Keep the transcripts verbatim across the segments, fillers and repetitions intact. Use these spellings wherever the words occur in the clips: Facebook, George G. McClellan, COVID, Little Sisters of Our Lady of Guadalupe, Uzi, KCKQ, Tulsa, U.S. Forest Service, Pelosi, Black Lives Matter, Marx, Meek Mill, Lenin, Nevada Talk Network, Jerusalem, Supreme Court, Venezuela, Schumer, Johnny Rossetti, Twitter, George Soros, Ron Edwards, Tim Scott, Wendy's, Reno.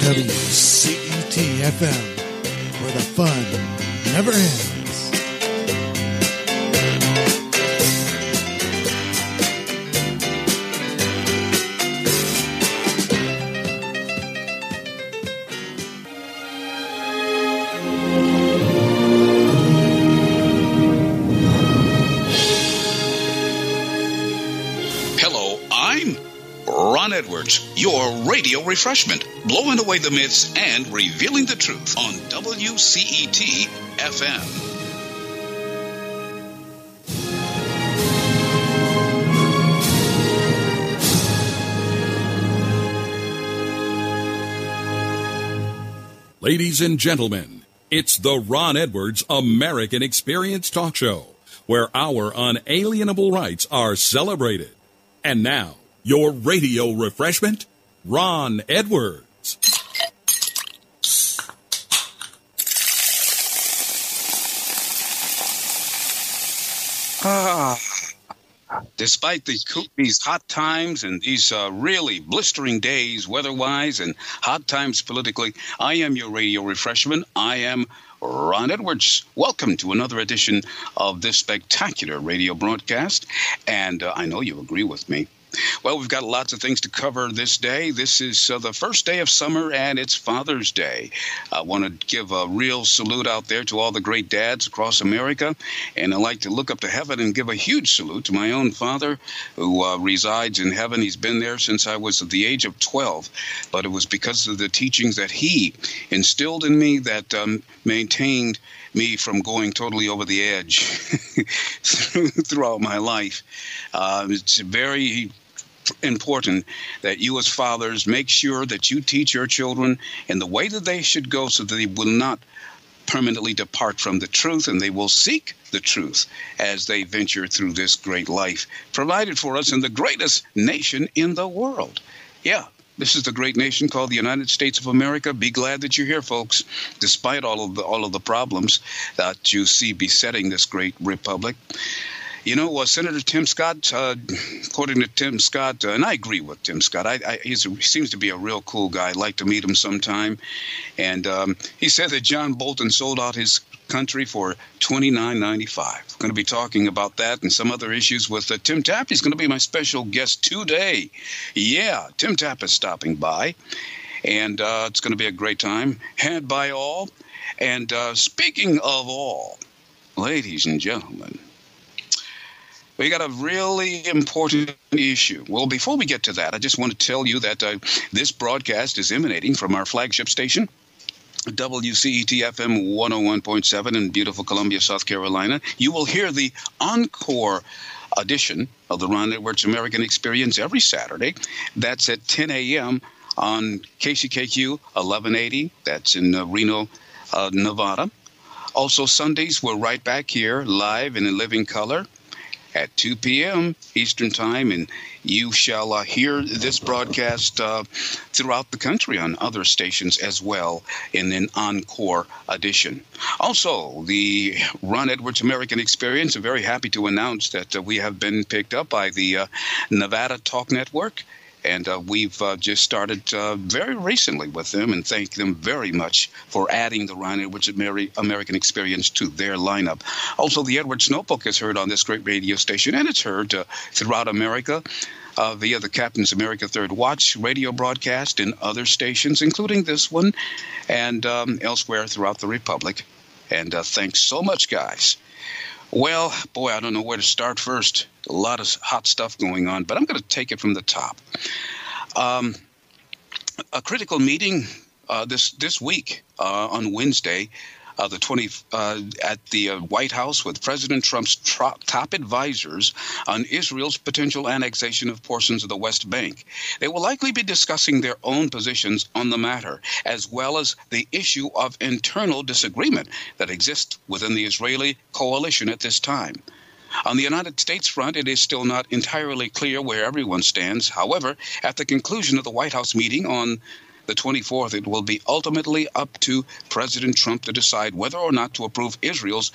W C E T F M, where the fun never ends. Hello, I'm Ron Edwards, your radio refreshment, blowing away the myths and revealing the truth on W C E T F M. Ladies and gentlemen, it's the Ron Edwards American Experience Talk Show, where our unalienable rights are celebrated. And now, your radio refreshment, Ron Edwards. Ah, despite these, these hot times and these uh, really blistering days weather-wise and hot times politically, I am your radio refreshment. I am Ron Edwards. Welcome to another edition of this spectacular radio broadcast. And uh, I know you agree with me. Well, we've got lots of things to cover this day. This is uh, the first day of summer, and it's Father's Day. I want to give a real salute out there to all the great dads across America, and I like to look up to heaven and give a huge salute to my own father, who uh, resides in heaven. He's been there since I was at the age of twelve, but it was because of the teachings that he instilled in me that um, maintained me from going totally over the edge throughout my life. Uh, it's very important that you as fathers make sure that you teach your children in the way that they should go so that they will not permanently depart from the truth, and they will seek the truth as they venture through this great life provided for us in the greatest nation in the world. Yeah. This is the great nation called the United States of America. Be glad that you're here, folks, despite all of the, all of the problems that you see besetting this great republic. You know, uh, Senator Tim Scott, uh, according to Tim Scott, uh, and I agree with Tim Scott. I, I, he's a, he seems to be a real cool guy. I'd like to meet him sometime. And um, he said that John Bolton sold out his country for twenty-nine ninety-five. We're going to be talking about that and some other issues with uh, Tim Tapp. He's going to be my special guest today. Yeah, Tim Tapp is stopping by, and uh, it's going to be a great time had by all. And uh, speaking of all, ladies and gentlemen, we got a really important issue. Well, before we get to that, I just want to tell you that uh, this broadcast is emanating from our flagship station, W C E T F M one oh one point seven in beautiful Columbia, South Carolina. You will hear the encore edition of the Ron Edwards American Experience every Saturday. That's at ten a.m. on K C K Q eleven eighty. That's in uh, Reno, uh, Nevada. Also, Sundays, we're right back here live and in living color at two p.m. Eastern Time, and you shall uh, hear this broadcast uh, throughout the country on other stations as well in an encore edition. Also, the Ron Edwards American Experience, I'm very happy to announce that uh, we have been picked up by the uh, Nevada Talk Network, and uh, we've uh, just started uh, very recently with them, and thank them very much for adding the Ron Edwards American Experience to their lineup. Also, the Edwards Notebook is heard on this great radio station, and it's heard uh, throughout America uh, via the Captain's America Third Watch radio broadcast and other stations, including this one and um, elsewhere throughout the republic. And uh, thanks so much, guys. Well, boy, I don't know where to start first. A lot of hot stuff going on, but I'm going to take it from the top. Um, a critical meeting uh, this this week uh, on Wednesday uh, the twenty uh, at the uh, White House with President Trump's tro- top advisors on Israel's potential annexation of portions of the West Bank. They will likely be discussing their own positions on the matter, as well as the issue of internal disagreement that exists within the Israeli coalition at this time. On the United States front, it is still not entirely clear where everyone stands. However, at the conclusion of the White House meeting on the twenty-fourth, it will be ultimately up to President Trump to decide whether or not to approve Israel's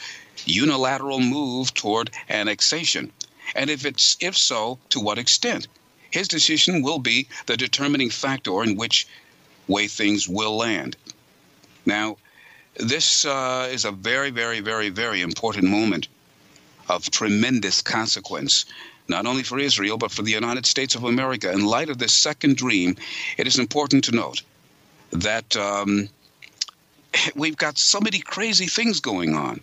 unilateral move toward annexation, and if it's if so, to what extent. His decision will be the determining factor in which way things will land. Now, this uh, is a very, very, very, very important moment of tremendous consequence, not only for Israel, but for the United States of America. In light of this second dream, it is important to note that um, we've got so many crazy things going on.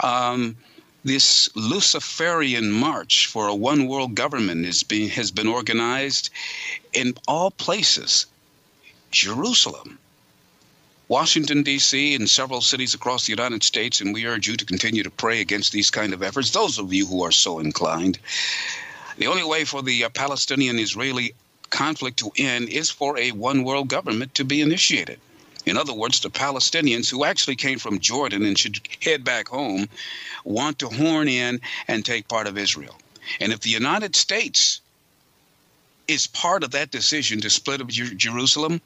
Um, this Luciferian march for a one-world government is being, has been organized in all places. Jerusalem, Washington, D C, and several cities across the United States, and we urge you to continue to pray against these kind of efforts, those of you who are so inclined. The only way for the Palestinian-Israeli conflict to end is for a one-world government to be initiated. In other words, the Palestinians, who actually came from Jordan and should head back home, want to horn in and take part of Israel. And if the United States is part of that decision to split up Jer- Jerusalem,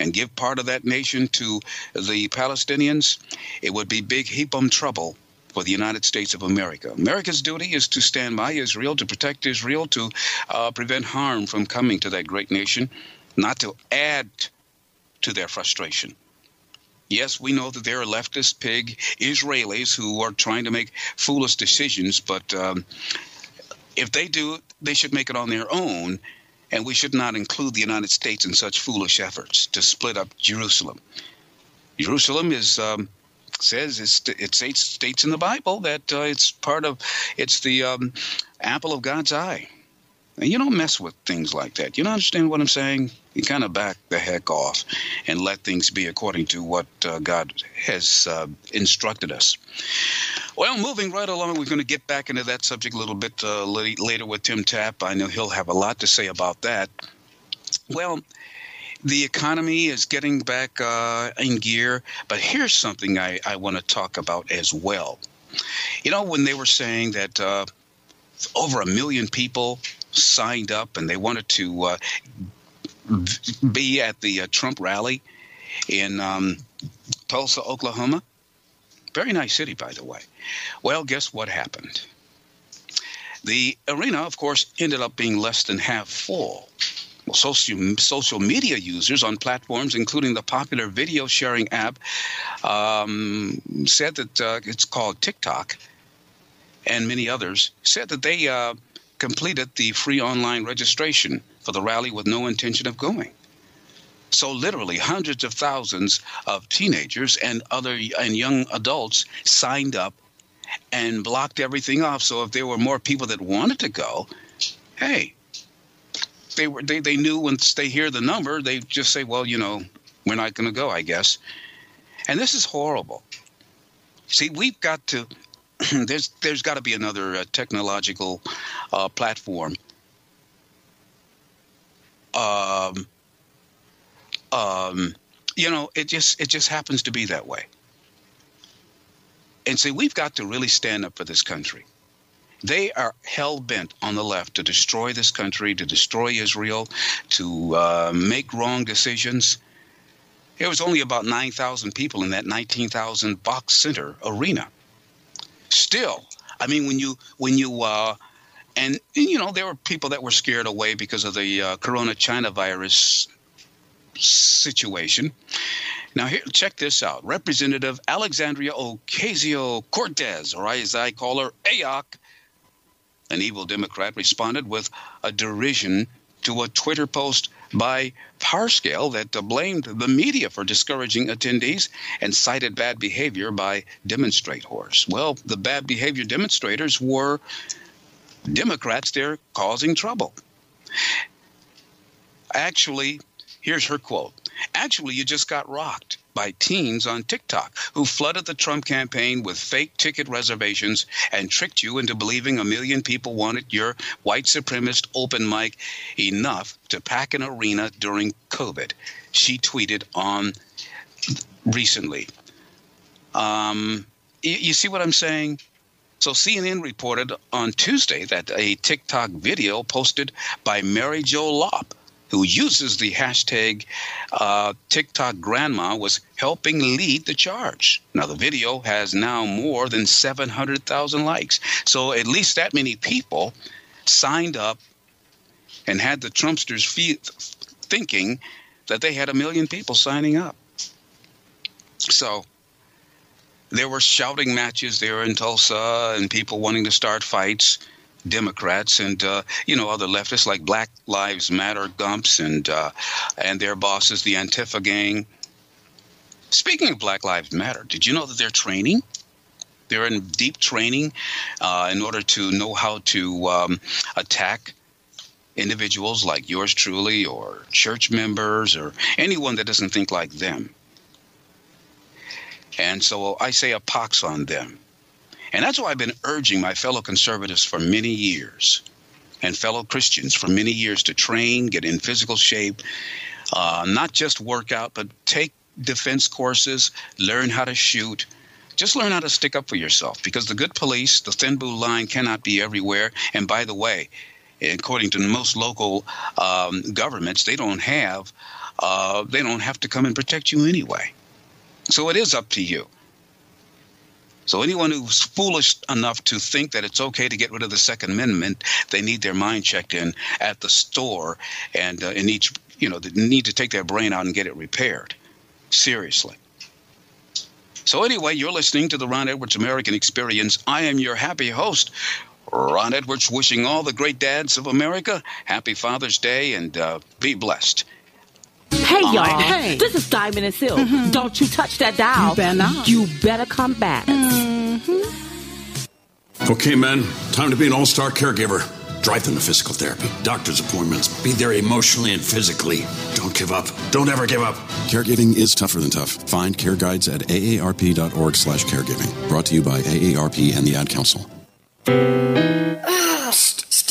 and give part of that nation to the Palestinians, it would be big heap um trouble for the United States of America. America's duty is to stand by Israel, to protect Israel, to uh, prevent harm from coming to that great nation, not to add to their frustration. Yes, we know that there are leftist pig Israelis who are trying to make foolish decisions, but um, if they do, they should make it on their own. And we should not include the United States in such foolish efforts to split up Jerusalem. Jerusalem is um, says it's, it states in the Bible that uh, it's part of it's the um, apple of God's eye. And you don't mess with things like that. You don't understand what I'm saying? You kind of back the heck off and let things be according to what uh, God has uh, instructed us. Well, moving right along, we're going to get back into that subject a little bit uh, later with Tim Tapp. I know he'll have a lot to say about that. Well, the economy is getting back uh, in gear, but here's something I, I want to talk about as well. You know, when they were saying that uh, over a million people signed up and they wanted to uh, be at the uh, Trump rally in um, Tulsa, Oklahoma. Very nice city, by the way. Well, guess what happened? The arena, of course, ended up being less than half full. Well, social, social media users on platforms, including the popular video sharing app, um, said that uh, it's called TikTok, and many others, said that they uh, completed the free online registration for the rally with no intention of going. So literally hundreds of thousands of teenagers and other and young adults signed up and blocked everything off. So if there were more people that wanted to go, hey, they were they, they knew once they hear the number, they just say, well, you know, we're not going to go, I guess. And this is horrible. See, we've got to – there's there's got to be another uh, technological uh, platform um, – Um, you know, it just it just happens to be that way. And see, we've got to really stand up for this country. They are hell-bent on the left to destroy this country, to destroy Israel, to uh, make wrong decisions. There was only about nine thousand people in that nineteen thousand box center arena. Still, I mean, when you when you uh, and, and you know, there were people that were scared away because of the uh, Corona China virus situation. Now, here, check this out. Representative Alexandria Ocasio-Cortez, or as I call her, A O C, an evil Democrat, responded with a derision to a Twitter post by Parscale that blamed the media for discouraging attendees and cited bad behavior by demonstrators. Well, the bad behavior demonstrators were Democrats. They're causing trouble. Actually, here's her quote. Actually, you just got rocked by teens on TikTok who flooded the Trump campaign with fake ticket reservations and tricked you into believing a million people wanted your white supremacist open mic enough to pack an arena during COVID, she tweeted on recently. Um, you see what I'm saying? So C N N reported on Tuesday that a TikTok video posted by Mary Jo Lopp, who uses the hashtag uh, TikTok Grandma, was helping lead the charge. Now, the video has now more than seven hundred thousand likes. So at least that many people signed up and had the Trumpsters fe- thinking that they had a million people signing up. So there were shouting matches there in Tulsa and people wanting to start fights, Democrats and, uh, you know, other leftists like Black Lives Matter Gumps and uh, and their bosses, the Antifa gang. Speaking of Black Lives Matter, did you know that they're training? They're in deep training uh, in order to know how to um, attack individuals like yours truly or church members or anyone that doesn't think like them. And so I say a pox on them. And that's why I've been urging my fellow conservatives for many years and fellow Christians for many years to train, get in physical shape, uh, not just work out, but take defense courses, learn how to shoot. Just learn how to stick up for yourself, because the good police, the thin blue line, cannot be everywhere. And by the way, according to most local um, governments, they don't have uh, they don't have to come and protect you anyway. So it is up to you. So anyone who's foolish enough to think that it's okay to get rid of the Second Amendment, they need their mind checked in at the store, and uh, and each you know they need to take their brain out and get it repaired. Seriously. So anyway, you're listening to the Ron Edwards American Experience. I am your happy host, Ron Edwards, wishing all the great dads of America happy Father's Day and uh, be blessed. Hey, y'all. Uh, hey. This is Diamond and Silk. Mm-hmm. Don't you touch that dial. You better not. You better come back. Mm-hmm. Okay, men. Time to be an all-star caregiver. Drive them to physical therapy, doctor's appointments. Be there emotionally and physically. Don't give up. Don't ever give up. Caregiving is tougher than tough. Find care guides at aarp.org slash caregiving. Brought to you by A A R P and the Ad Council.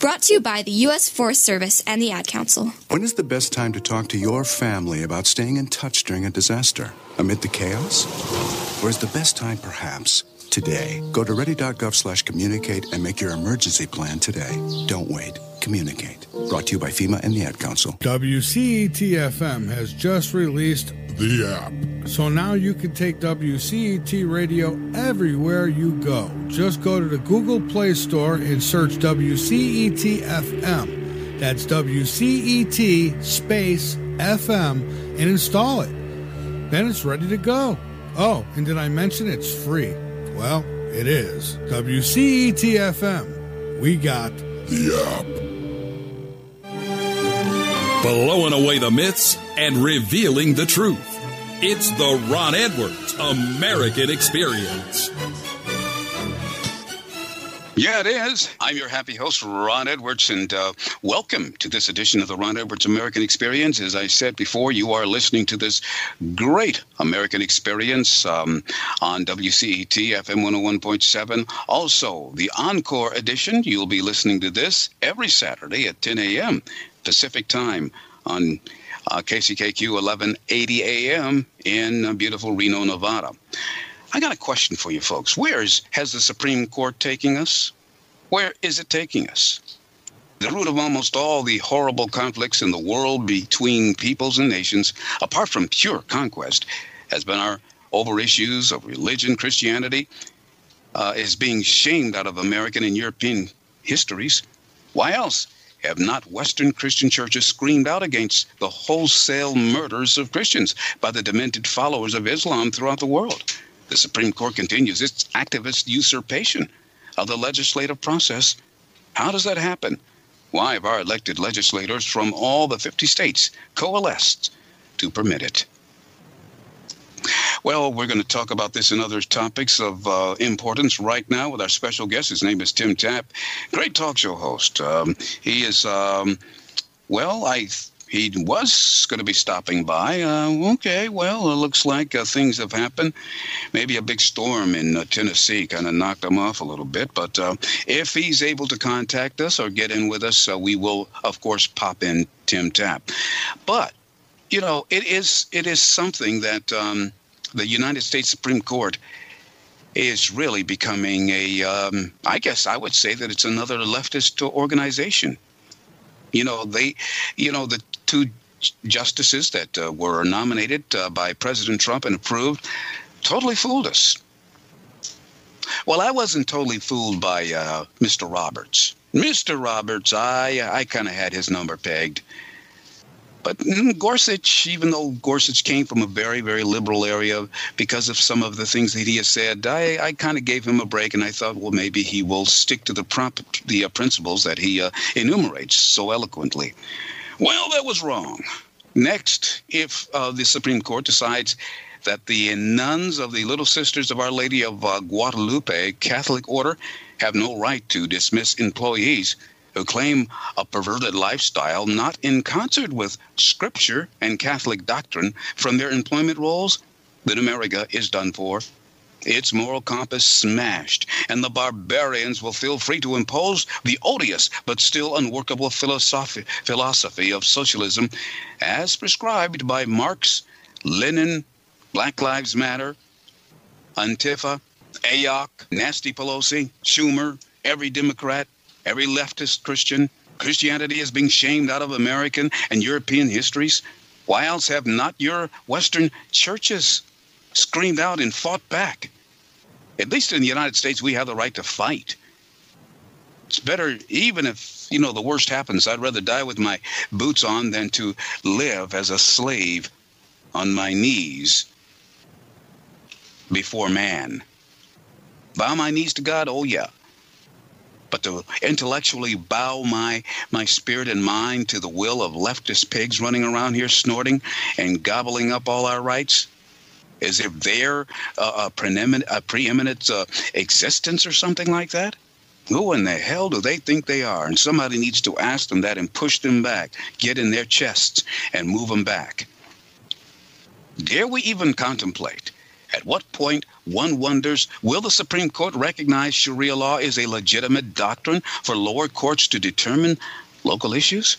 Brought to you by the U S Forest Service and the Ad Council. When is the best time to talk to your family about staying in touch during a disaster? Amid the chaos? Or is the best time, perhaps, today? Go to ready.gov slash communicate and make your emergency plan today. Don't wait. Communicate. Brought to you by FEMA and the Ad Council. W C E T F M has just released the app. So now you can take W C E T Radio everywhere you go. Just go to the Google Play Store and search W C E T F M. That's W C E T space F M and install it. Then it's ready to go. Oh, and did I mention it's free? Well, it is. W C E T F M. We got the app. Blowing away the myths and revealing the truth. It's the Ron Edwards American Experience. Yeah, it is. I'm your happy host, Ron Edwards, and uh, welcome to this edition of the Ron Edwards American Experience. As I said before, you are listening to this great American Experience um, on W C E T F M one oh one point seven. Also, the Encore edition, you'll be listening to this every Saturday at ten a.m., Pacific time on uh, K C K Q eleven eighty a.m. in uh, beautiful Reno, Nevada. I got a question for you folks. Where is, has the Supreme Court taking us? Where is it taking us? The root of almost all the horrible conflicts in the world between peoples and nations, apart from pure conquest, has been our over issues of religion. Christianity uh, is being shamed out of American and European histories. Why else have not Western Christian churches screamed out against the wholesale murders of Christians by the demented followers of Islam throughout the world? the Supreme Court continues its activist usurpation of the legislative process. How does that happen? Why have our elected legislators from all the fifty states coalesced to permit it? Well, we're going to talk about this and other topics of uh, importance right now with our special guest. His name is Tim Tapp, great talk show host. Um, he is, um, well, I he was going to be stopping by. Uh, okay, well, it looks like uh, things have happened. Maybe a big storm in uh, Tennessee kind of knocked him off a little bit. But uh, if he's able to contact us or get in with us, uh, we will, of course, pop in Tim Tapp. But, you know, it is it is something that um, the United States Supreme Court is really becoming a, um, I guess I would say that it's another leftist organization. You know, they, you know, the two justices that uh, were nominated uh, by President Trump and approved totally fooled us. Well, I wasn't totally fooled by uh, Mister Roberts. Mister Roberts, I, I kind of had his number pegged. But Gorsuch, even though Gorsuch came from a very, very liberal area, because of some of the things that he has said, I, I kind of gave him a break, and I thought, well, maybe he will stick to the prop, the uh, principles that he uh, enumerates so eloquently. Well, that was wrong. Next, if uh, the Supreme Court decides that the nuns of the Little Sisters of Our Lady of uh, Guadalupe Catholic Order have no right to dismiss employees who claim a perverted lifestyle not in concert with Scripture and Catholic doctrine from their employment roles, then America is done for. Its moral compass smashed, and the barbarians will feel free to impose the odious but still unworkable philosophy, philosophy of socialism as prescribed by Marx, Lenin, Black Lives Matter, Antifa, A O C, Nasty Pelosi, Schumer, every Democrat, every leftist Christian. Christianity is being shamed out of American and European histories. Why else have not your Western churches screamed out and fought back? At least in the United States, we have the right to fight. It's better, even if, you know, the worst happens, I'd rather die with my boots on than to live as a slave on my knees before man. Bow my knees to God? Oh, yeah. But to intellectually bow my, my spirit and mind to the will of leftist pigs running around here snorting and gobbling up all our rights as if they're uh, a preeminent, a preeminent uh, existence or something like that? Who in the hell do they think they are? And somebody needs to ask them that and push them back, get in their chests and move them back. Dare we even contemplate? At what point, one wonders, will the Supreme Court recognize Sharia law is a legitimate doctrine for lower courts to determine local issues?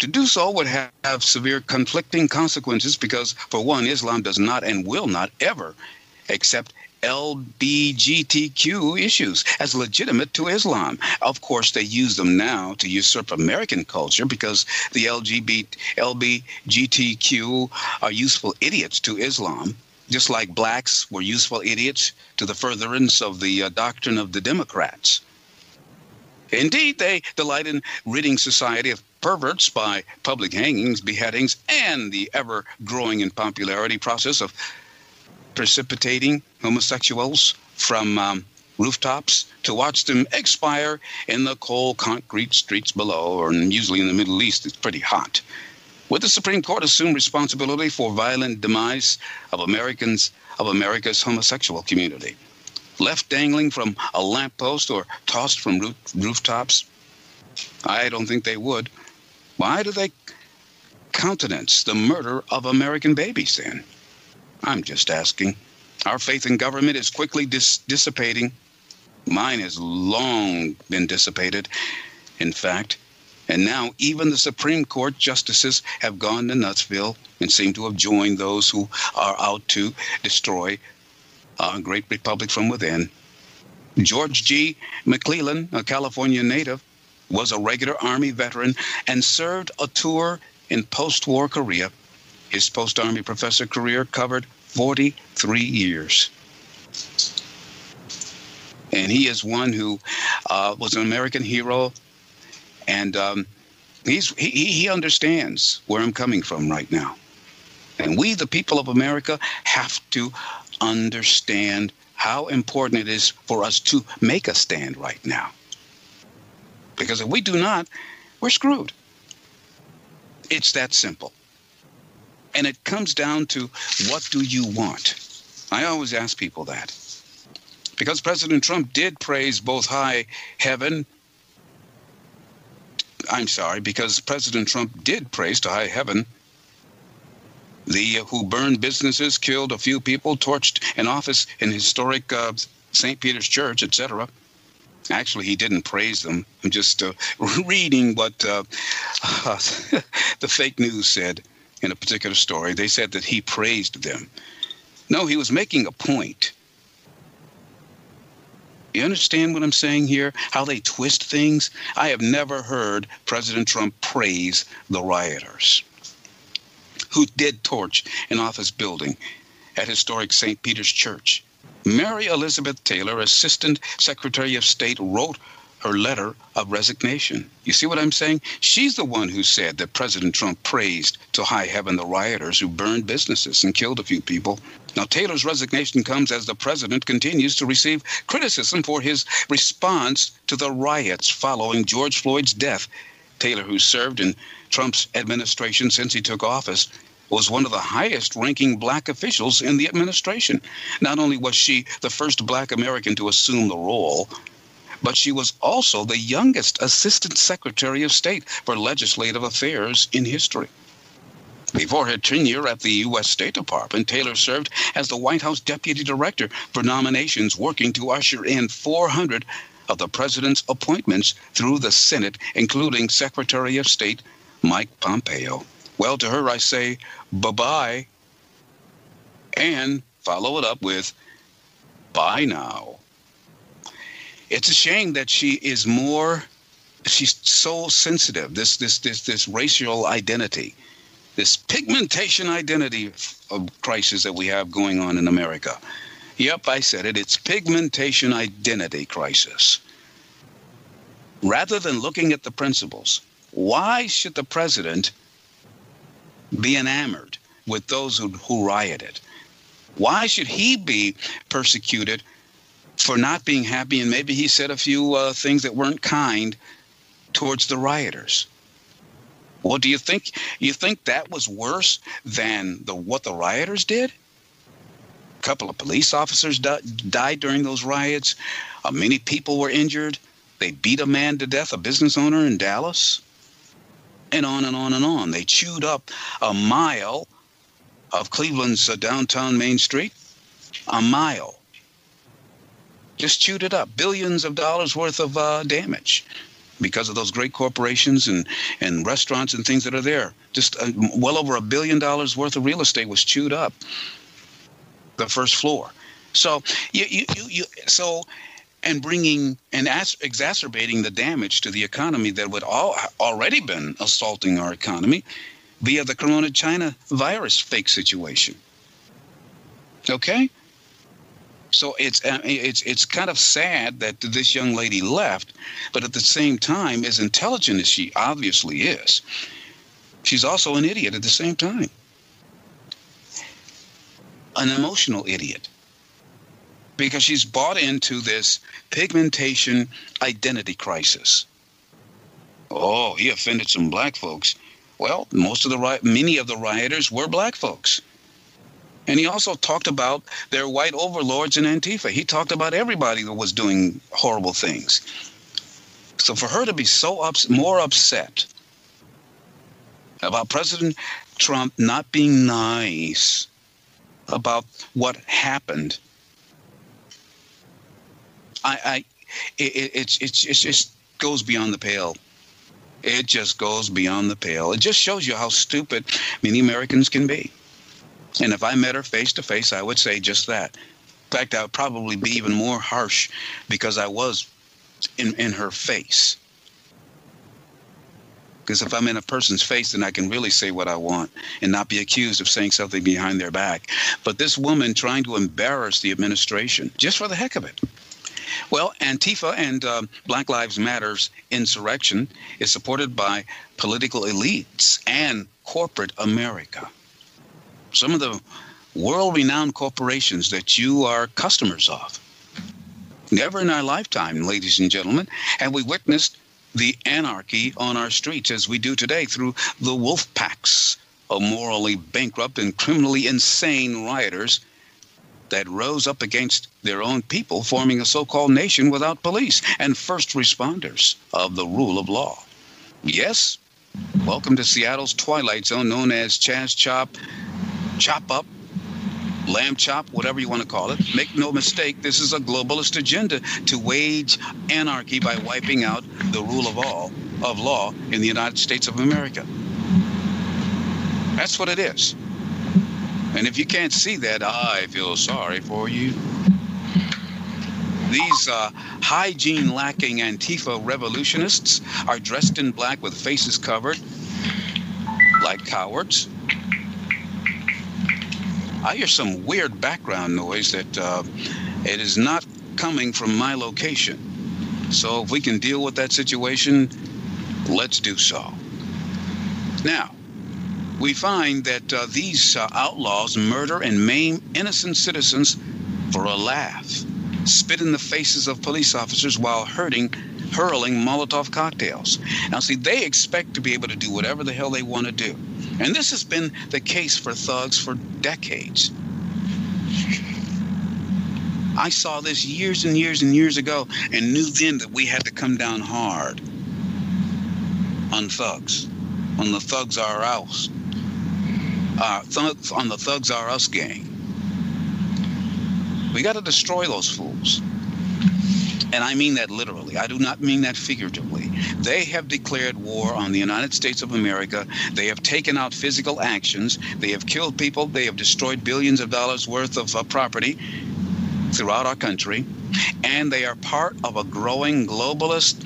To do so would have severe conflicting consequences because, for one, Islam does not and will not ever accept L G B T Q issues as legitimate to Islam. Of course, they use them now to usurp American culture because the L G B T Q are useful idiots to Islam. Just like blacks were useful idiots to the furtherance of the uh, doctrine of the Democrats. Indeed, they delight in ridding society of perverts by public hangings, beheadings, and the ever-growing in popularity process of precipitating homosexuals from um, rooftops to watch them expire in the cold concrete streets below, or usually in the Middle East, it's pretty hot. Would the Supreme Court assume responsibility for violent demise of Americans of America's homosexual community, left dangling from a lamppost or tossed from roof, rooftops? I don't think they would. Why do they countenance the murder of American babies then? I'm just asking. Our faith in government is quickly dis- dissipating. Mine has long been dissipated, in fact. And now even the Supreme Court justices have gone to Nutsville and seem to have joined those who are out to destroy our great republic from within. George G. McClellan, a California native, was a regular Army veteran and served a tour in post-war Korea. His post-Army professor career covered forty-three years. And he is one who uh, was an American hero. And um, he's, he, he understands where I'm coming from right now. And we, the people of America, have to understand how important it is for us to make a stand right now. Because if we do not, we're screwed. It's that simple. And it comes down to, what do you want? I always ask people that. Because President Trump did praise both high heaven, I'm sorry, because President Trump did praise to high heaven the uh, who burned businesses, killed a few people, torched an office in historic uh, Saint Peter's Church, et cetera. Actually, he didn't praise them. I'm just uh, reading what uh, uh, the fake news said in a particular story. They said that he praised them. No, he was making a point. You understand what I'm saying here? How they twist things? I have never heard President Trump praise the rioters who did torch an office building at historic Saint Peter's Church. Mary Elizabeth Taylor, Assistant Secretary of State, wrote her letter of resignation. You see what I'm saying? She's the one who said that President Trump praised to high heaven the rioters who burned businesses and killed a few people. Now, Taylor's resignation comes as the president continues to receive criticism for his response to the riots following George Floyd's death. Taylor, who served in Trump's administration since he took office, was one of the highest-ranking black officials in the administration. Not only was she the first black American to assume the role, but she was also the youngest Assistant Secretary of State for Legislative Affairs in history. Before her tenure at the U S State Department, Taylor served as the White House Deputy Director for Nominations, working to usher in four hundred of the president's appointments through the Senate, including Secretary of State Mike Pompeo. Well, to her I say, bye-bye, and follow it up with, bye now. It's a shame that she is more, she's so sensitive, this this this this racial identity, this pigmentation identity crisis that we have going on in America. Yep, I said it, it's pigmentation identity crisis. Rather than looking at the principles, why should the president be enamored with those who, who rioted? Why should he be persecuted for not being happy, and maybe he said a few uh, things that weren't kind towards the rioters? Well, do you think you think that was worse than the what the rioters did? A couple of police officers di- died during those riots. Uh, many people were injured. They beat a man to death, a business owner in Dallas, and on and on and on. They chewed up a mile of Cleveland's uh, downtown Main Street, a mile. Just chewed it up. Billions of dollars worth of uh, damage because of those great corporations and, and restaurants and things that are there. Just uh, well over a billion dollars worth of real estate was chewed up, the first floor. So you you, you, you so and bringing and as, exacerbating the damage to the economy that would all already been assaulting our economy via the Corona China virus fake situation. Okay. So it's it's it's kind of sad that this young lady left, but at the same time, as intelligent as she obviously is, she's also an idiot at the same time. An emotional idiot. Because she's bought into this pigmentation identity crisis. Oh, he offended some black folks. Well, most of the ri- many of the rioters were black folks. And he also talked about their white overlords in Antifa. He talked about everybody that was doing horrible things. So for her to be so ups- more upset about President Trump not being nice about what happened, I, I it, it, it, it, it just goes beyond the pale. It just goes beyond the pale. It just shows you how stupid many Americans can be. And if I met her face to face, I would say just that. In fact, I would probably be even more harsh because I was in, in her face. Because if I'm in a person's face, then I can really say what I want and not be accused of saying something behind their back. But this woman trying to embarrass the administration just for the heck of it. Well, Antifa and um, Black Lives Matter's insurrection is supported by political elites and corporate America. Some of the world-renowned corporations that you are customers of. Never in our lifetime, ladies and gentlemen, have we witnessed the anarchy on our streets as we do today through the wolf packs of morally bankrupt and criminally insane rioters that rose up against their own people, forming a so-called nation without police and first responders of the rule of law. Yes, welcome to Seattle's Twilight Zone, known as Chaz Chop, Chop Up, Lamb Chop, whatever you want to call it. Make no mistake, this is a globalist agenda to wage anarchy by wiping out the rule of all of law in the United States of America. That's what it is. And if you can't see that, I feel sorry for you. These uh, hygiene-lacking Antifa revolutionists are dressed in black with faces covered like cowards. I hear some weird background noise that uh, it is not coming from my location. So if we can deal with that situation, let's do so. Now, we find that uh, these uh, outlaws murder and maim innocent citizens for a laugh, spit in the faces of police officers while hurting, hurling Molotov cocktails. Now, see, they expect to be able to do whatever the hell they want to do. And this has been the case for thugs for decades. I saw this years and years and years ago and knew then that we had to come down hard on thugs, on the thugs are ours. Uh, th- on the thugs are us gang. We got to destroy those fools. And I mean that literally. I do not mean that figuratively. They have declared war on the United States of America. They have taken out physical actions. They have killed people. They have destroyed billions of dollars worth of uh, property throughout our country. And they are part of a growing globalist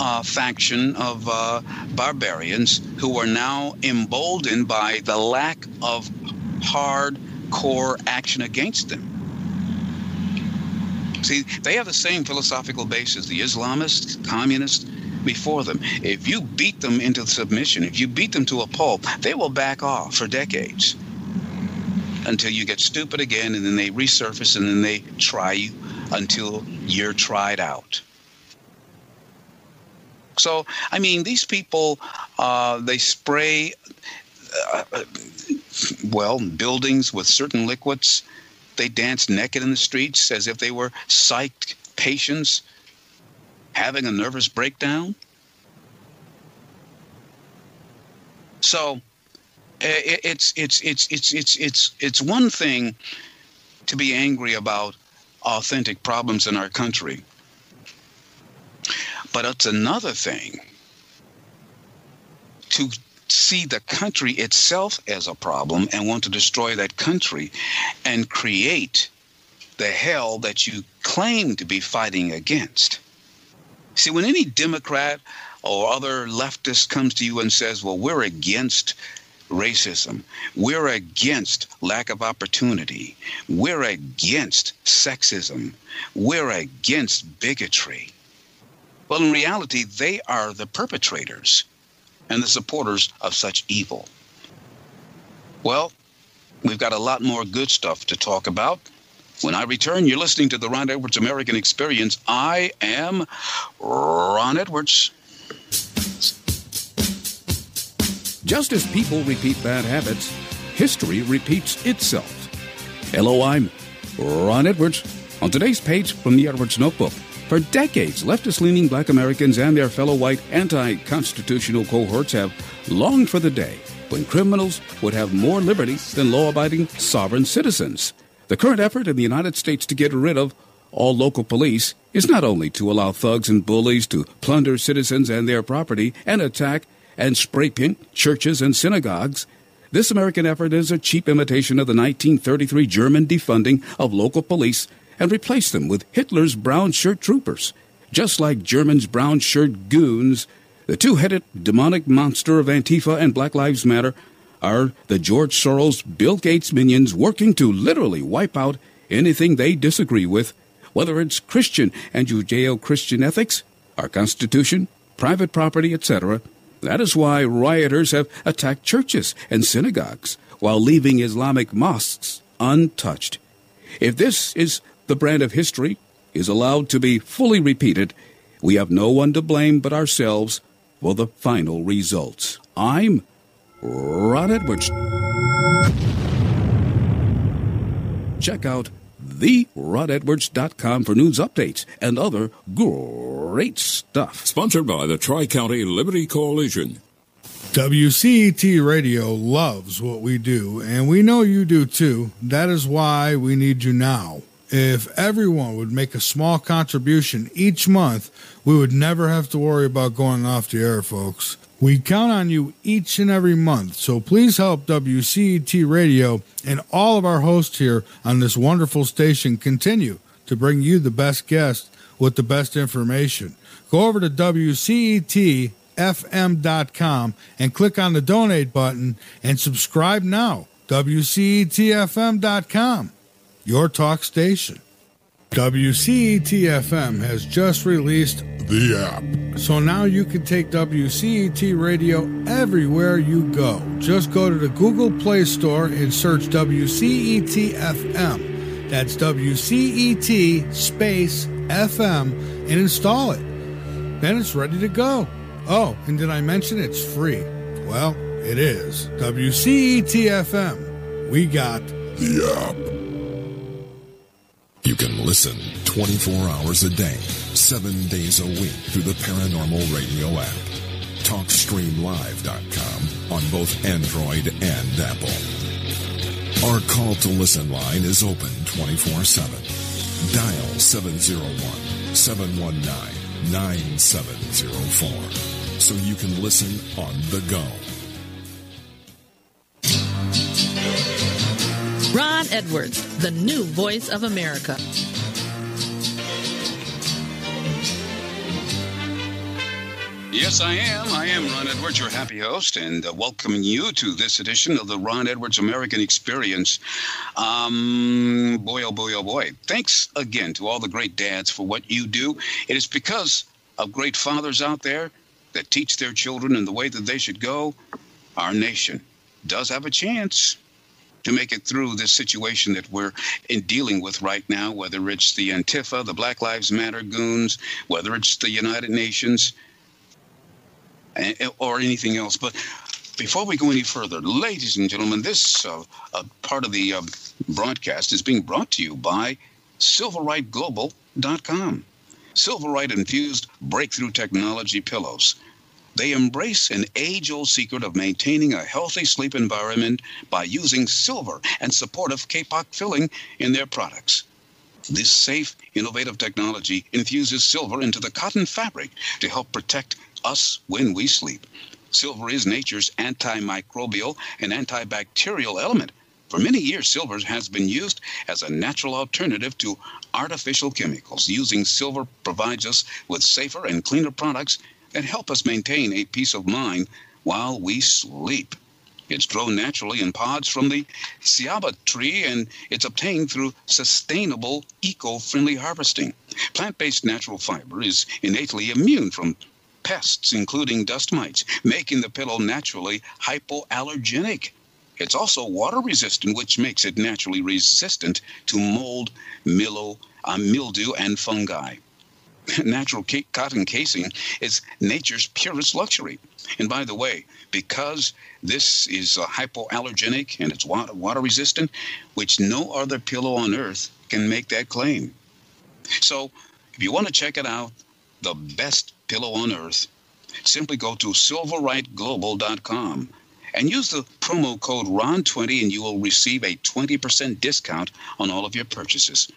Uh, faction of uh, barbarians who are now emboldened by the lack of hardcore action against them. See, they have the same philosophical basis, the Islamists, communists before them. If you beat them into submission, if you beat them to a pulp, they will back off for decades until you get stupid again, and then they resurface, and then they try you until you're tried out. So, I mean, these people, uh, they spray, uh, well, buildings with certain liquids. They dance naked in the streets as if they were psyched patients having a nervous breakdown. So, it, it's it's it's it's it's it's it's one thing to be angry about authentic problems in our country. But it's another thing to see the country itself as a problem and want to destroy that country and create the hell that you claim to be fighting against. See, when any Democrat or other leftist comes to you and says, well, we're against racism, we're against lack of opportunity, we're against sexism, we're against bigotry. Well, in reality, they are the perpetrators and the supporters of such evil. Well, we've got a lot more good stuff to talk about. When I return, you're listening to the Ron Edwards American Experience. I am Ron Edwards. Just as people repeat bad habits, history repeats itself. Hello, I'm Ron Edwards. On today's page from the Edwards Notebook, for decades, leftist-leaning black Americans and their fellow white anti-constitutional cohorts have longed for the day when criminals would have more liberty than law-abiding sovereign citizens. The current effort in the United States to get rid of all local police is not only to allow thugs and bullies to plunder citizens and their property and attack and spray paint churches and synagogues. This American effort is a cheap imitation of the nineteen thirty-three German defunding of local police and replace them with Hitler's brown-shirt troopers. Just like Germans' brown-shirt goons, the two-headed demonic monster of Antifa and Black Lives Matter are the George Soros, Bill Gates minions working to literally wipe out anything they disagree with, whether it's Christian and Judeo-Christian ethics, our Constitution, private property, et cetera. That is why rioters have attacked churches and synagogues while leaving Islamic mosques untouched. If this is the brand of history is allowed to be fully repeated, we have no one to blame but ourselves for the final results. I'm Ron Edwards. Check out the ron edwards dot com for news updates and other great stuff. Sponsored by the Tri-County Liberty Coalition. W C E T Radio loves what we do, and we know you do too. That is why we need you now. If everyone would make a small contribution each month, we would never have to worry about going off the air, folks. We count on you each and every month, so please help W C E T Radio and all of our hosts here on this wonderful station continue to bring you the best guests with the best information. Go over to W C E T F M dot com and click on the donate button and subscribe now. W C E T F M dot com. Your talk station. W C E T F M has just released the app. So now you can take W C E T Radio everywhere you go. Just go to the Google Play Store and search W C E T F M. That's W C E T space F M and install it. Then it's ready to go. Oh, and did I mention it's free? Well, it is. W C E T F M. We got the app. You can listen twenty-four hours a day, seven days a week through the Paranormal Radio app. talk stream live dot com on both Android and Apple. Our call to listen line is open twenty-four seven. Dial seven oh one, seven one nine, nine seven oh four so you can listen on the go. Ron Edwards, the new voice of America. Yes, I am. I am Ron Edwards, your happy host, and uh, welcoming you to this edition of the Ron Edwards American Experience. Um, boy, oh, boy, oh, boy. Thanks again to all the great dads for what you do. It is because of great fathers out there that teach their children in the way that they should go. Our nation does have a chance to make it through this situation that we're in dealing with right now, whether it's the Antifa, the Black Lives Matter goons, whether it's the United Nations, or anything else. But before we go any further, ladies and gentlemen, this uh, uh, part of the uh, broadcast is being brought to you by Silver Right Global dot com. SilverRite-infused breakthrough technology pillows. They embrace an age-old secret of maintaining a healthy sleep environment by using silver and supportive K P O C filling in their products. This safe, innovative technology infuses silver into the cotton fabric to help protect us when we sleep. Silver is nature's antimicrobial and antibacterial element. For many years, silver has been used as a natural alternative to artificial chemicals. Using silver provides us with safer and cleaner products and help us maintain a peace of mind while we sleep. It's grown naturally in pods from the Ciaba tree, and it's obtained through sustainable, eco-friendly harvesting. Plant-based natural fiber is innately immune from pests, including dust mites, making the pillow naturally hypoallergenic. It's also water-resistant, which makes it naturally resistant to mold, mildew, and fungi. Natural cotton casing is nature's purest luxury. And by the way, because this is hypoallergenic and it's water resistant, which no other pillow on earth can make that claim. So if you want to check it out, the best pillow on earth, simply go to silver right global dot com and use the promo code Ron twenty and you will receive a twenty percent discount on all of your purchases.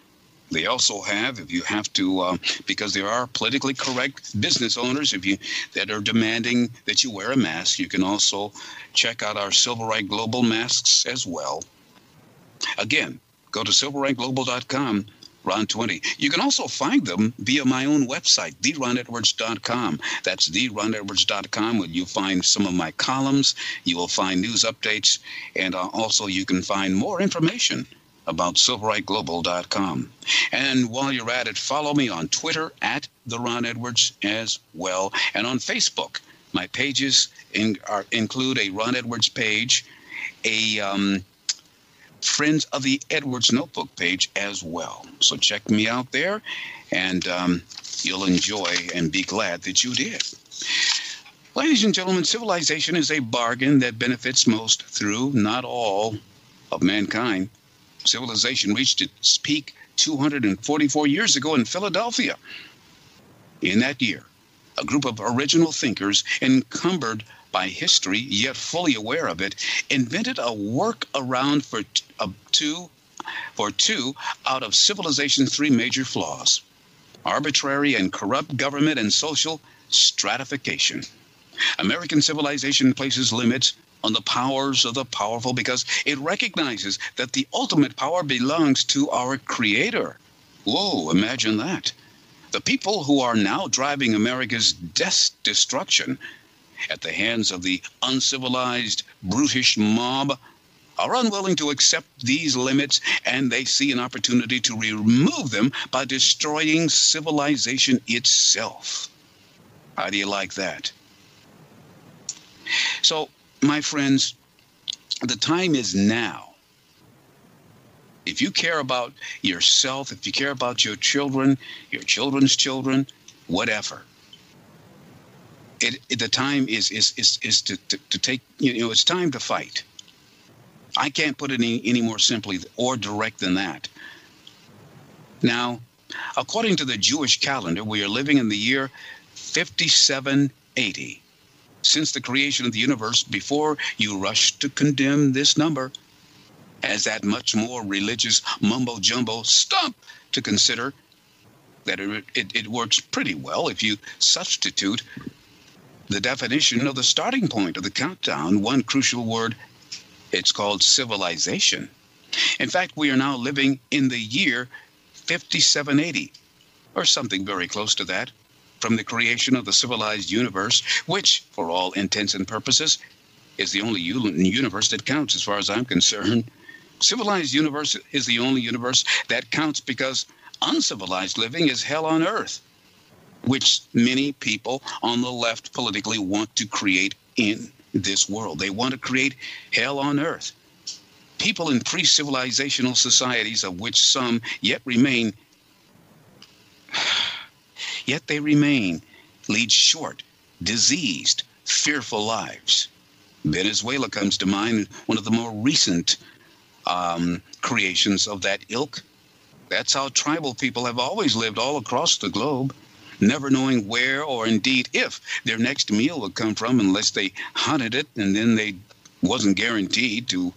They also have, if you have to, uh, because there are politically correct business owners if you that are demanding that you wear a mask, you can also check out our SilverRite Global masks as well. Again, go to silver right global dot com, Ron twenty. You can also find them via my own website, the ron edwards dot com. That's the ron edwards dot com, where you find some of my columns. You will find news updates, and uh, also you can find more information about silver right global dot com. And while you're at it, follow me on Twitter at The Ron Edwards as well. And on Facebook, my pages in, are, include a Ron Edwards page, a um, friends of the Edwards Notebook page as well. So check me out there, and um, you'll enjoy and be glad that you did. Ladies and gentlemen, civilization is a bargain that benefits most through, not all, of mankind. Civilization reached its peak two hundred forty-four years ago in Philadelphia. In that year, a group of original thinkers, encumbered by history yet fully aware of it, invented a workaround for t- uh, two, for two out of civilization's three major flaws: arbitrary and corrupt government and social stratification. American civilization places limits on the powers of the powerful because it recognizes that the ultimate power belongs to our Creator. Whoa, imagine that. The people who are now driving America's des- destruction at the hands of the uncivilized, brutish mob are unwilling to accept these limits, and they see an opportunity to remove them by destroying civilization itself. How do you like that? So, my friends, the time is now. If you care about yourself, if you care about your children, your children's children, whatever, it, it, the time is is is is to, to, to take, you know, it's time to fight. I can't put it any, any more simply or direct than that. Now, according to the Jewish calendar, we are living in the year fifty-seven eighty. Since the creation of the universe, before you rush to condemn this number as that much more religious mumbo-jumbo stump to consider that it, it, it works pretty well if you substitute the definition of the starting point of the countdown, one crucial word. It's called civilization. In fact, we are now living in the year fifty-seven eighty, or something very close to that, from the creation of the civilized universe, which, for all intents and purposes, is the only universe that counts as far as I'm concerned. Civilized universe is the only universe that counts because uncivilized living is hell on earth, which many people on the left politically want to create in this world. They want to create hell on earth. People in pre-civilizational societies, of which some yet remain... Yet they remain, lead short, diseased, fearful lives. Venezuela comes to mind, one of the more recent um, creations of that ilk. That's how tribal people have always lived all across the globe, never knowing where or indeed if their next meal would come from unless they hunted it, and then they wasn't guaranteed to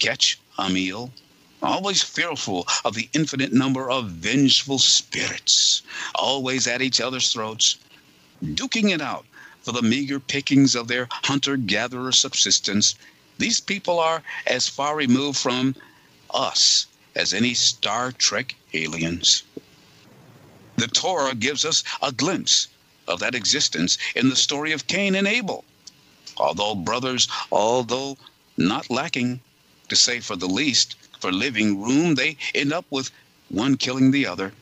catch a meal. Always fearful of the infinite number of vengeful spirits, always at each other's throats, duking it out for the meager pickings of their hunter-gatherer subsistence. These people are as far removed from us as any Star Trek aliens. The Torah gives us a glimpse of that existence in the story of Cain and Abel. Although brothers, although not lacking, to say for the least, for living room, they end up with one killing the other.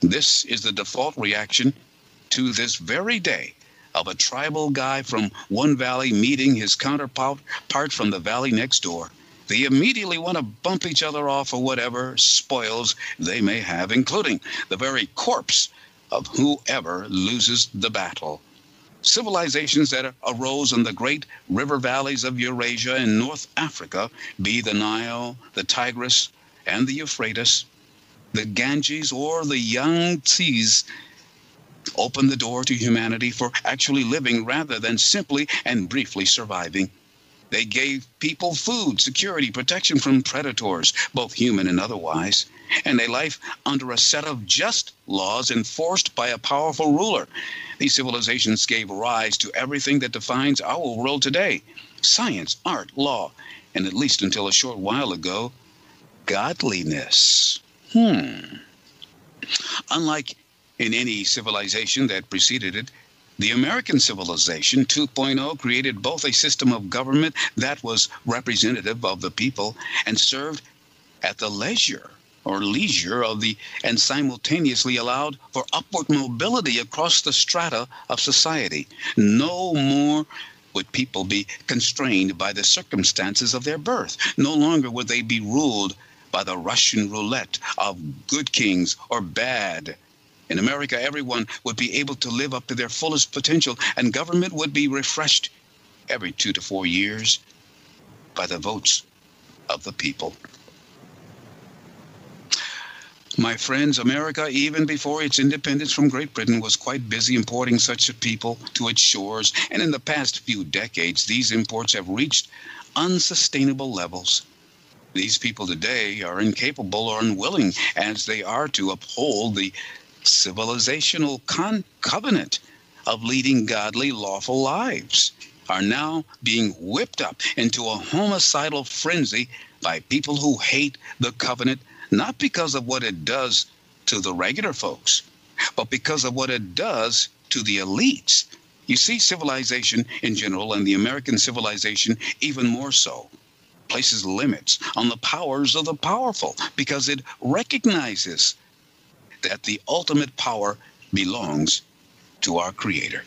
This is the default reaction to this very day of a tribal guy from one valley meeting his counterpart from the valley next door. They immediately want to bump each other off for whatever spoils they may have, including the very corpse of whoever loses the battle. Civilizations that arose in the great river valleys of Eurasia and North Africa, be the Nile, the Tigris, and the Euphrates, the Ganges, or the Yangtze, opened the door to humanity for actually living rather than simply and briefly surviving. They gave people food, security, protection from predators, both human and otherwise, and a life under a set of just laws enforced by a powerful ruler. These civilizations gave rise to everything that defines our world today: science, art, law, and at least until a short while ago, godliness. Hmm. Unlike in any civilization that preceded it, the American civilization two point oh created both a system of government that was representative of the people and served at the leisure or leisure of the, and simultaneously allowed for upward mobility across the strata of society. No more would people be constrained by the circumstances of their birth. No longer would they be ruled by the Russian roulette of good kings or bad. In America, everyone would be able to live up to their fullest potential, and government would be refreshed every two to four years by the votes of the people. My friends, America, even before its independence from Great Britain, was quite busy importing such a people to its shores, and in the past few decades, these imports have reached unsustainable levels. These people today are incapable or unwilling, as they are, to uphold the civilizational con- covenant of leading godly, lawful lives, are now being whipped up into a homicidal frenzy by people who hate the covenant, not because of what it does to the regular folks, but because of what it does to the elites. You see, civilization in general, and the American civilization even more so, places limits on the powers of the powerful because it recognizes that the ultimate power belongs to our Creator.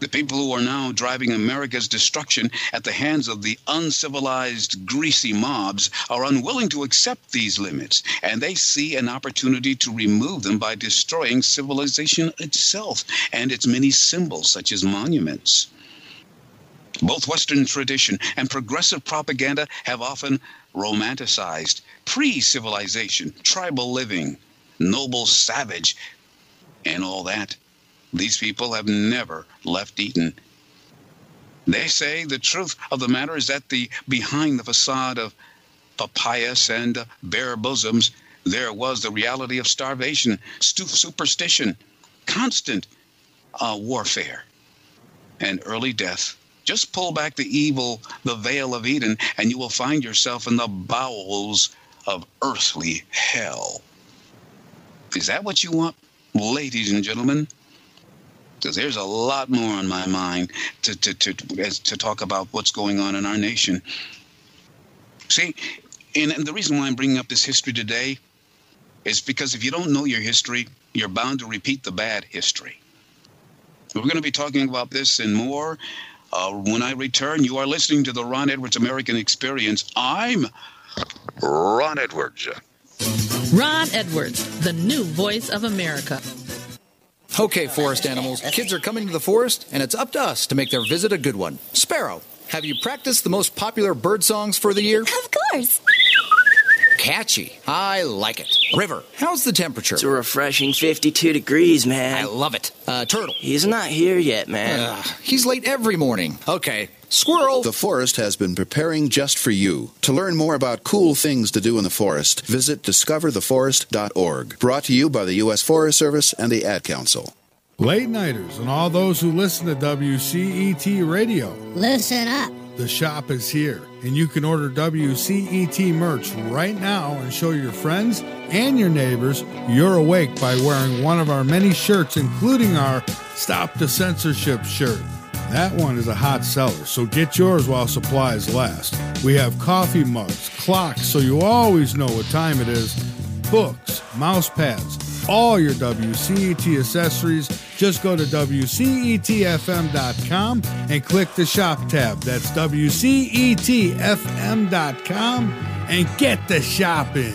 The people who are now driving America's destruction at the hands of the uncivilized, greasy mobs are unwilling to accept these limits, and they see an opportunity to remove them by destroying civilization itself and its many symbols, such as monuments. Both Western tradition and progressive propaganda have often romanticized pre-civilization, tribal living, noble savage, and all that. These people have never left Eden. They say the truth of the matter is that the behind the facade of papayas and bare bosoms, there was the reality of starvation, stu- superstition, constant uh, warfare, and early death. Just pull back the evil, the veil of Eden, and you will find yourself in the bowels of earthly hell. Is that what you want, ladies and gentlemen? Because there's a lot more on my mind to to, to to talk about what's going on in our nation. See, and the reason why I'm bringing up this history today is because if you don't know your history, you're bound to repeat the bad history. We're going to be talking about this and more uh, when I return. You are listening to the Ron Edwards American Experience. I'm Ron Edwards. Ron Edwards, the new voice of America. Okay, forest animals, kids are coming to the forest, and it's up to us to make their visit a good one. Sparrow, have you practiced the most popular bird songs for the year? Of course. Catchy. I like it. River, how's the temperature? It's a refreshing fifty-two degrees, man. I love it. Uh, turtle. He's not here yet, man. Uh, he's late every morning. Okay. Squirrel! The forest has been preparing just for you. To learn more about cool things to do in the forest, visit discover the forest dot org. Brought to you by the U S Forest Service and the Ad Council. Late nighters and all those who listen to W C E T Radio, listen up. The shop is here, and you can order W C E T merch right now and show your friends and your neighbors you're awake by wearing one of our many shirts, including our Stop the Censorship shirt. That one is a hot seller, so get yours while supplies last. We have coffee mugs, clocks, so you always know what time it is, books, mouse pads, all your W C E T accessories. Just go to W C E T F M dot com and click the shop tab. That's W C E T F M dot com and get the shopping.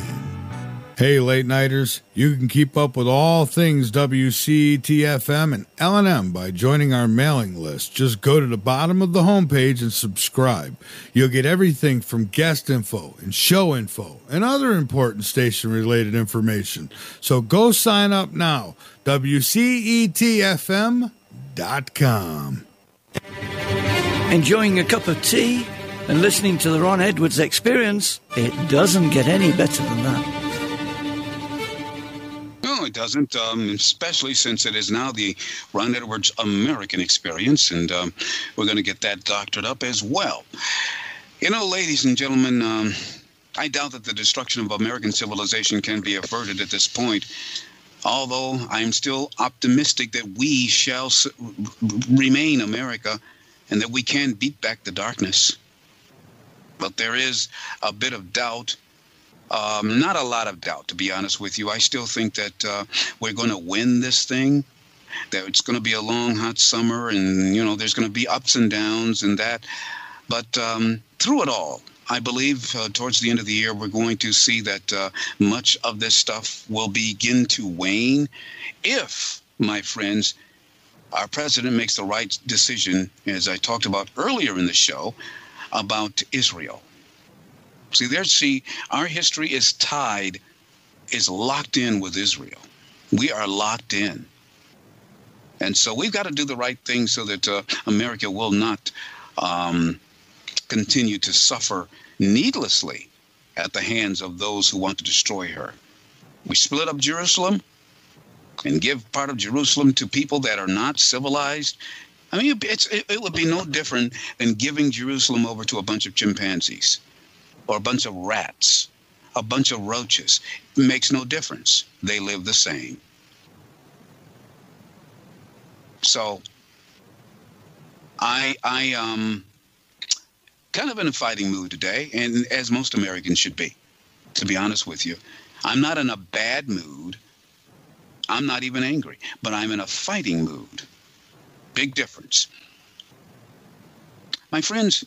Hey, late nighters, you can keep up with all things W C E T F M and L and M by joining our mailing list. Just go to the bottom of the homepage and subscribe. You'll get everything from guest info and show info and other important station-related information. So go sign up now, W C E T F M dot com. Enjoying a cup of tea and listening to the Ron Edwards Experience? It doesn't get any better than that. No, it doesn't, um, especially since it is now the Ron Edwards American Experience, and um, we're going to get that doctored up as well. You know, ladies and gentlemen, um, I doubt that the destruction of American civilization can be averted at this point, although I'm still optimistic that we shall s- remain America and that we can beat back the darkness. But there is a bit of doubt. Um, not a lot of doubt, to be honest with you. I still think that uh, we're going to win this thing. that it's going to be a long, hot summer, and, you know, there's going to be ups and downs and that. But um, through it all, I believe uh, towards the end of the year, we're going to see that uh, much of this stuff will begin to wane if, my friends, our president makes the right decision, as I talked about earlier in the show, about Israel. See, there, see, our history is tied, is locked in with Israel. We are locked in. And so we've got to do the right thing so that uh, America will not um, continue to suffer needlessly at the hands of those who want to destroy her. We split up Jerusalem and give part of Jerusalem to people that are not civilized. I mean, it's, it, it would be no different than giving Jerusalem over to a bunch of chimpanzees or a bunch of rats, a bunch of roaches. It makes no difference. They live the same. So I I um kind of in a fighting mood today, and as most Americans should be, to be honest with you. I'm not in a bad mood. I'm not even angry, but I'm in a fighting mood. Big difference. My friends,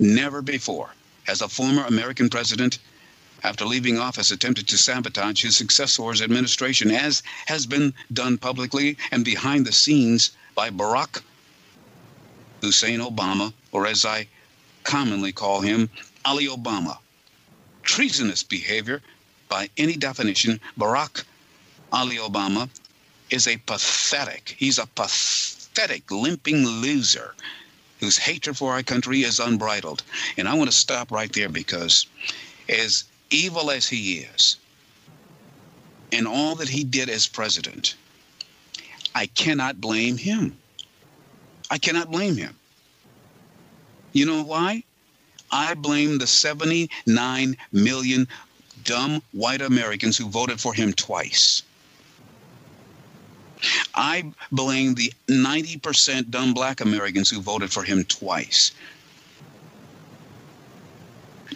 never before has a former American president, after leaving office, attempted to sabotage his successor's administration, as has been done publicly and behind the scenes by Barack Hussein Obama, or as I commonly call him, Ali Obama. Treasonous behavior, by any definition. Barack Ali Obama is a pathetic, he's a pathetic, limping loser whose hatred for our country is unbridled. And I want to stop right there, because as evil as he is, and all that he did as president, I cannot blame him. I cannot blame him. You know why? I blame the seventy-nine million dumb white Americans who voted for him twice. I blame the ninety percent dumb black Americans who voted for him twice.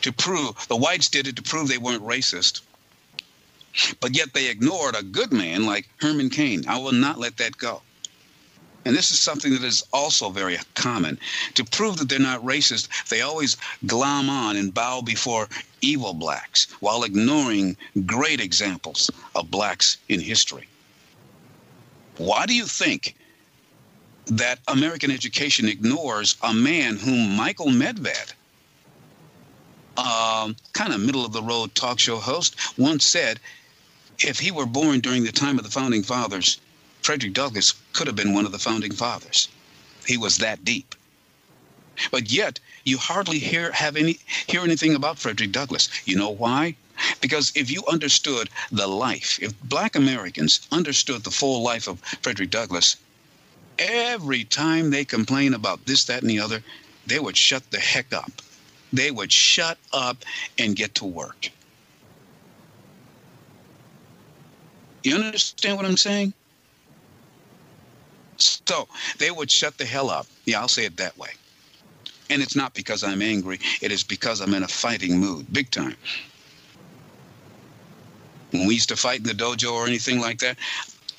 To prove the whites did it to prove they weren't racist, but yet they ignored a good man like Herman Cain. I will not let that go. And this is something that is also very common. To prove that they're not racist, they always glom on and bow before evil blacks while ignoring great examples of blacks in history. Why do you think that American education ignores a man whom Michael Medved, Um, kind of middle-of-the-road talk show host, once said if he were born during the time of the Founding Fathers, Frederick Douglass could have been one of the Founding Fathers. He was that deep. But yet, you hardly hear have any hear anything about Frederick Douglass. You know why? Because if you understood the life, if black Americans understood the full life of Frederick Douglass, every time they complain about this, that, and the other, they would shut the heck up. They would shut up and get to work. You understand what I'm saying? So they would shut the hell up. Yeah, I'll say it that way. And it's not because I'm angry. It is because I'm in a fighting mood, big time. When we used to fight in the dojo or anything like that,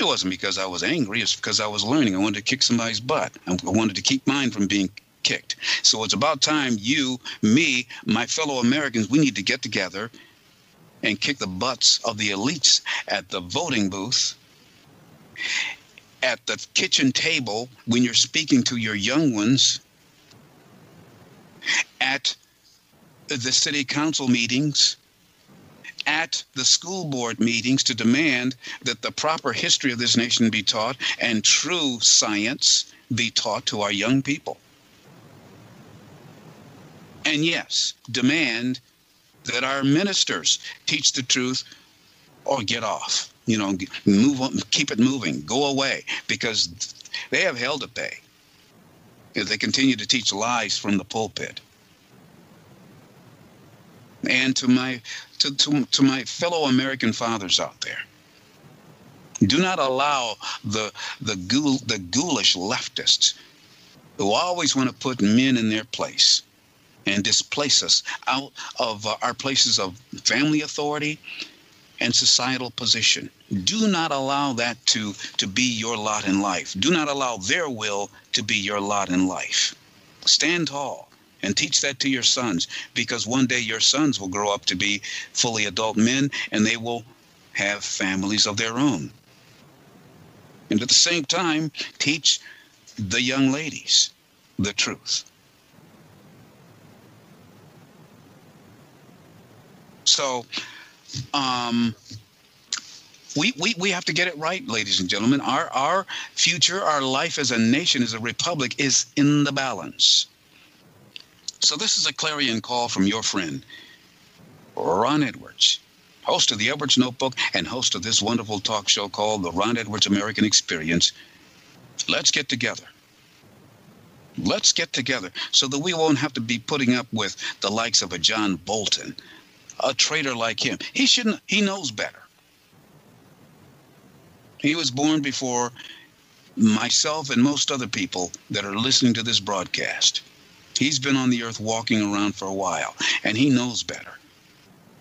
it wasn't because I was angry. It's because I was learning. I wanted to kick somebody's butt. I wanted to keep mine from being kicked. So it's about time you, me, my fellow Americans, we need to get together and kick the butts of the elites at the voting booth, at the kitchen table when you're speaking to your young ones, at the city council meetings, at the school board meetings, to demand that the proper history of this nation be taught and true science be taught to our young people. And yes, demand that our ministers teach the truth or get off, you know, move on, keep it moving, go away, because they have hell to pay if they continue to teach lies from the pulpit. And to my, to, to, to my fellow American fathers out there, do not allow the, the, ghoul, the ghoulish leftists who always want to put men in their place and displace us out of uh, our places of family authority and societal position. Do not allow that to, to be your lot in life. Do not allow their will to be your lot in life. Stand tall and teach that to your sons, because one day your sons will grow up to be fully adult men and they will have families of their own. And at the same time, teach the young ladies the truth. So um, we, we we have to get it right, ladies and gentlemen. Our, our future, our life as a nation, as a republic, is in the balance. So this is a clarion call from your friend, Ron Edwards, host of the Edwards Notebook and host of this wonderful talk show called The Ron Edwards American Experience. Let's get together. Let's get together so that we won't have to be putting up with the likes of a John Bolton, a traitor like him. He shouldn't. He knows better. He was born before myself and most other people that are listening to this broadcast. He's been on the earth walking around for a while, and he knows better.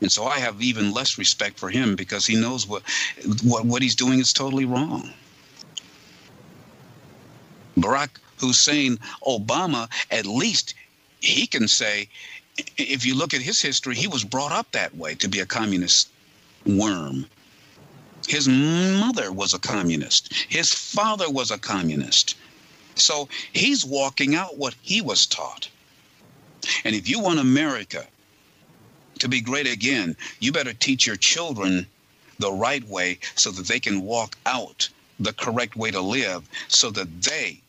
And so I have even less respect for him, because he knows what what, what he's doing is totally wrong. Barack Hussein Obama, at least he can say, if you look at his history, he was brought up that way to be a communist worm. His mother was a communist. His father was a communist. So he's walking out what he was taught. And if you want America to be great again, you better teach your children the right way so that they can walk out the correct way to live, so that they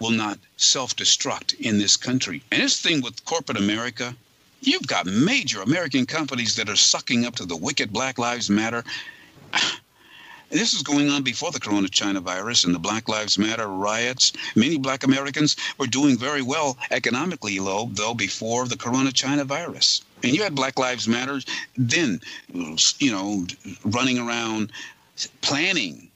will not self-destruct in this country. And this thing with corporate America, you've got major American companies that are sucking up to the wicked Black Lives Matter. This is going on before the corona China virus and the Black Lives Matter riots. Many black Americans were doing very well economically, though, before the corona China virus. And you had Black Lives Matter then, you know, running around planning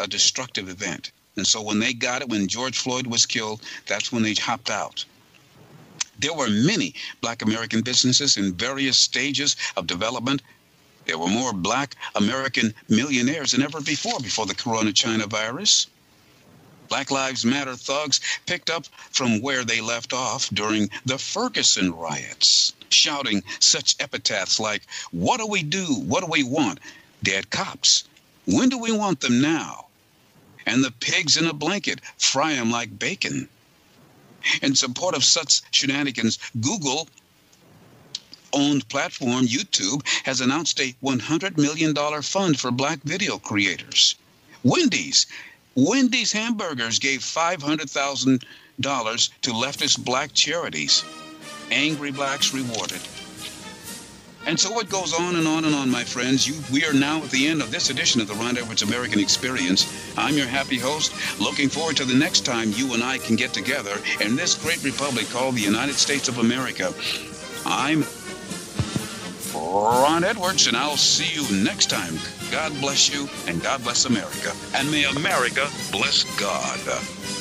a destructive event. And so when they got it, when George Floyd was killed, that's when they hopped out. There were many black American businesses in various stages of development. There were more black American millionaires than ever before, before the corona China virus. Black Lives Matter thugs picked up from where they left off during the Ferguson riots, shouting such epithets like, "What do we do? What do we want? Dead cops. When do we want them now? And the pigs in a blanket, fry them like bacon." In support of such shenanigans, Google owned platform YouTube has announced a one hundred million dollars fund for black video creators. Wendy's, Wendy's hamburgers gave five hundred thousand dollars to leftist black charities. Angry blacks rewarded. And so it goes on and on and on, my friends. You, we are now at the end of this edition of the Ron Edwards American Experience. I'm your happy host, looking forward to the next time you and I can get together in this great republic called the United States of America. I'm Ron Edwards, and I'll see you next time. God bless you, and God bless America. And may America bless God.